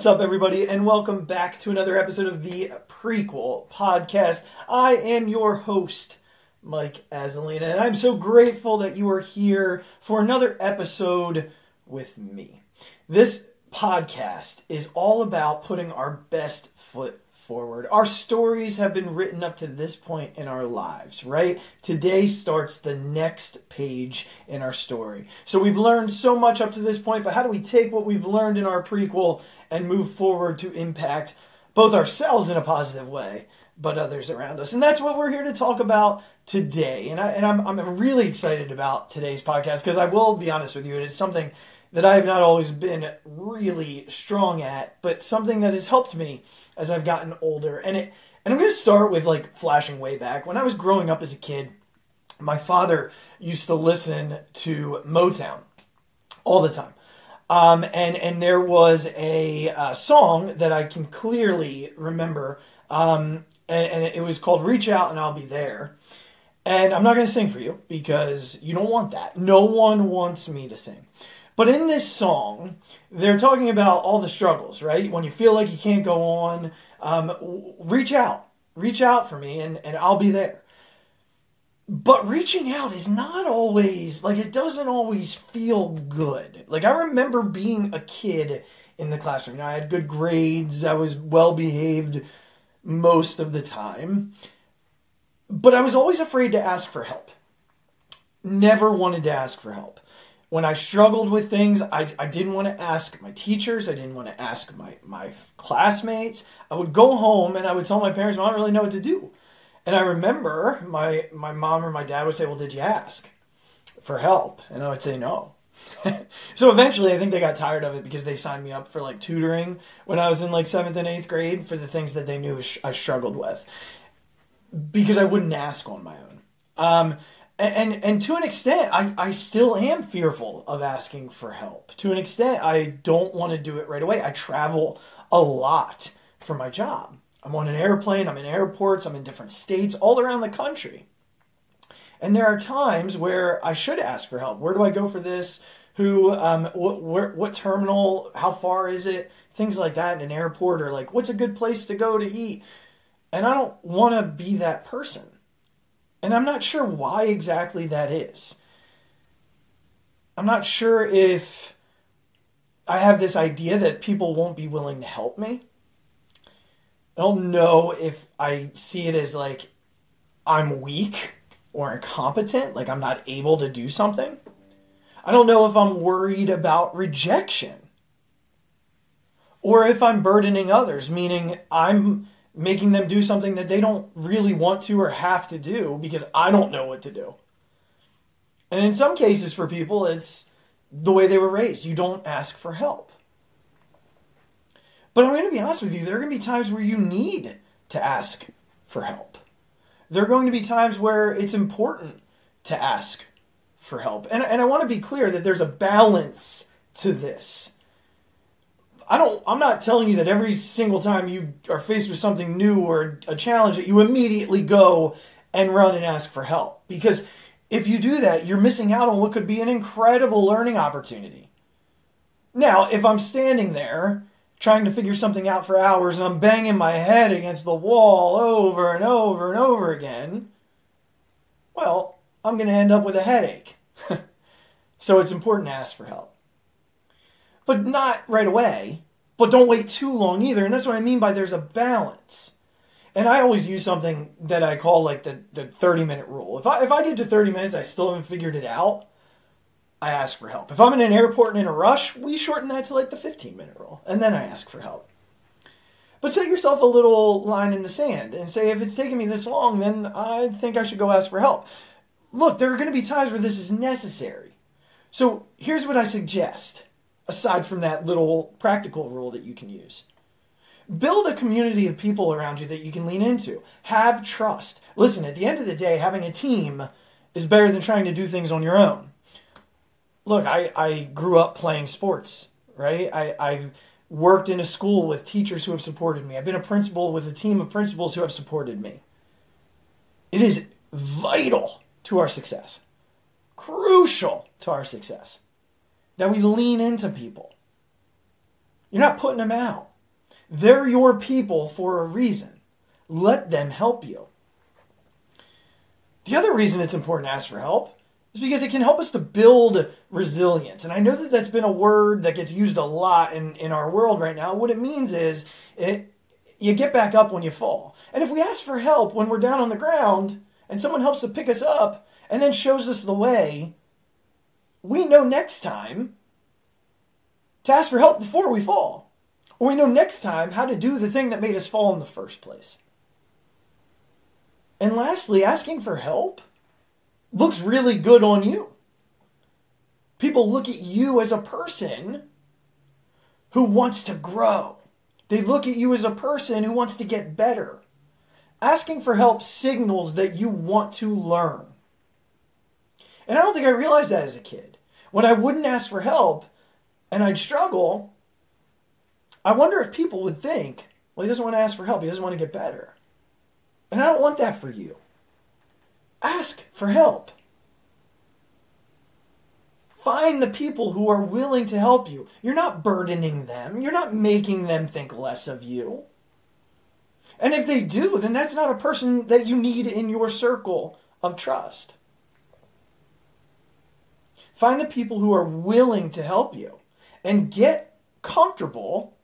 What's up, everybody, and welcome back to another episode of the Prequel Podcast. I am your host, Mike Azzalina, and I'm so grateful that you are here for another episode with me. This podcast is all about putting our best foot forward. Our stories have been written up to this point in our lives, right? Today starts the next page in our story. So we've learned so much up to this point, but how do we take what we've learned in our prequel and move forward to impact both ourselves in a positive way, but others around us? And that's what we're here to talk about today. And I'm really excited about today's podcast because I will be honest with you, it is something that I have not always been really strong at, but something that has helped me as I've gotten older. And I'm going to start with like flashing way back. When I was growing up as a kid, my father used to listen to Motown all the time. And there was a song that I can clearly remember, and it was called Reach Out and I'll Be There. And I'm not going to sing for you because you don't want that. No one wants me to sing. But in this song, they're talking about all the struggles, right? When you feel like you can't go on, reach out for me and I'll be there. But reaching out is not always, like, it doesn't always feel good. Like, I remember being a kid in the classroom. Now, I had good grades. I was well behaved most of the time. But I was always afraid to ask for help. Never wanted to ask for help. When I struggled with things, I didn't want to ask my teachers. I didn't want to ask my classmates. I would go home and I would tell my parents, well, I don't really know what to do. And I remember my mom or my dad would say, well, did you ask for help? And I would say no. So eventually I think they got tired of it because they signed me up for like tutoring when I was in like 7th and 8th grade for the things that they knew I struggled with. Because I wouldn't ask on my own. And to an extent, I still am fearful of asking for help. To an extent, I don't want to do it right away. I travel a lot for my job. I'm on an airplane, I'm in airports, I'm in different states, all around the country. And there are times where I should ask for help. Where do I go for this? Who, what terminal, how far is it? Things like that in an airport, or like, what's a good place to go to eat? And I don't want to be that person. And I'm not sure why exactly that is. I'm not sure if I have this idea that people won't be willing to help me. I don't know if I see it as like I'm weak or incompetent, like I'm not able to do something. I don't know if I'm worried about rejection or if I'm burdening others, meaning I'm making them do something that they don't really want to or have to do because I don't know what to do. And in some cases for people, it's the way they were raised. You don't ask for help. But I'm going to be honest with you, there are going to be times where you need to ask for help. There are going to be times where it's important to ask for help. And I want to be clear that there's a balance to this. I'm not telling you that every single time you are faced with something new or a challenge that you immediately go and run and ask for help. Because if you do that, you're missing out on what could be an incredible learning opportunity. Now, if I'm standing there trying to figure something out for hours and I'm banging my head against the wall over and over and over again, well, I'm going to end up with a headache. So it's important to ask for help. But not right away, but don't wait too long either. And that's what I mean by there's a balance. And I always use something that I call like the 30-minute rule. If I get to 30 minutes, I still haven't figured it out, I ask for help. If I'm in an airport and in a rush, we shorten that to like the 15-minute rule. And then I ask for help. But set yourself a little line in the sand and say, if it's taking me this long, then I think I should go ask for help. Look, there are going to be times where this is necessary. So here's what I suggest. Aside from that little practical rule that you can use, build a community of people around you that you can lean into. Have trust. Listen, at the end of the day, having a team is better than trying to do things on your own. Look, I grew up playing sports, right? I've worked in a school with teachers who have supported me. I've been a principal with a team of principals who have supported me. It is vital to our success, crucial to our success, that we lean into people. You're not putting them out. They're your people for a reason. Let them help you. The other reason it's important to ask for help is because it can help us to build resilience. And I know that that's been a word that gets used a lot in our world right now. What it means is you get back up when you fall. And if we ask for help when we're down on the ground and someone helps to pick us up and then shows us the way, we know next time to ask for help before we fall. Or we know next time how to do the thing that made us fall in the first place. And lastly, asking for help looks really good on you. People look at you as a person who wants to grow. They look at you as a person who wants to get better. Asking for help signals that you want to learn. And I don't think I realized that as a kid. When I wouldn't ask for help and I'd struggle, I wonder if people would think, well, he doesn't want to ask for help. He doesn't want to get better. And I don't want that for you. Ask for help. Find the people who are willing to help you. You're not burdening them. You're not making them think less of you. And if they do, then that's not a person that you need in your circle of trust. Find the people who are willing to help you and get comfortable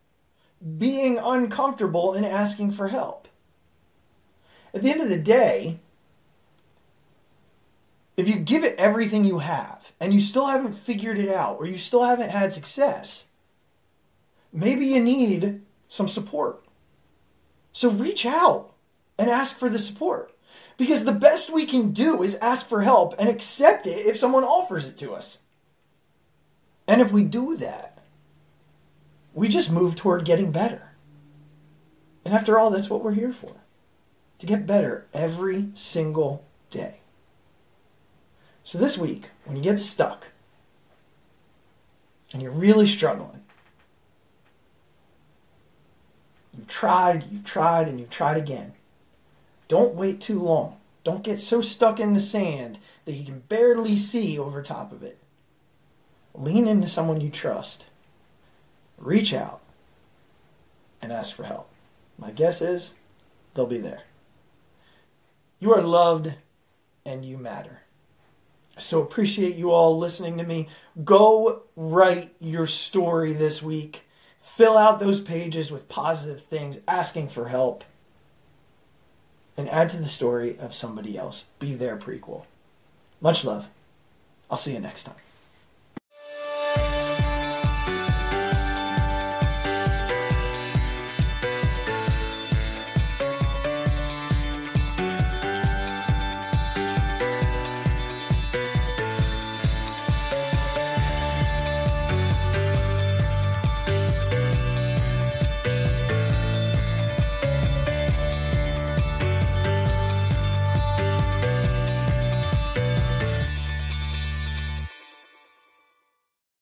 being uncomfortable and asking for help. At the end of the day, if you give it everything you have and you still haven't figured it out or you still haven't had success, maybe you need some support. So reach out and ask for the support, because the best we can do is ask for help and accept it if someone offers it to us. And if we do that, we just move toward getting better. And after all, that's what we're here for, to get better every single day. So this week, when you get stuck and you're really struggling, you've tried, and you've tried again. Don't wait too long. Don't get so stuck in the sand that you can barely see over top of it. Lean into someone you trust. Reach out and ask for help. My guess is they'll be there. You are loved and you matter. So appreciate you all listening to me. Go write your story this week. Fill out those pages with positive things, asking for help, and add to the story of somebody else. Be their prequel. Much love. I'll see you next time.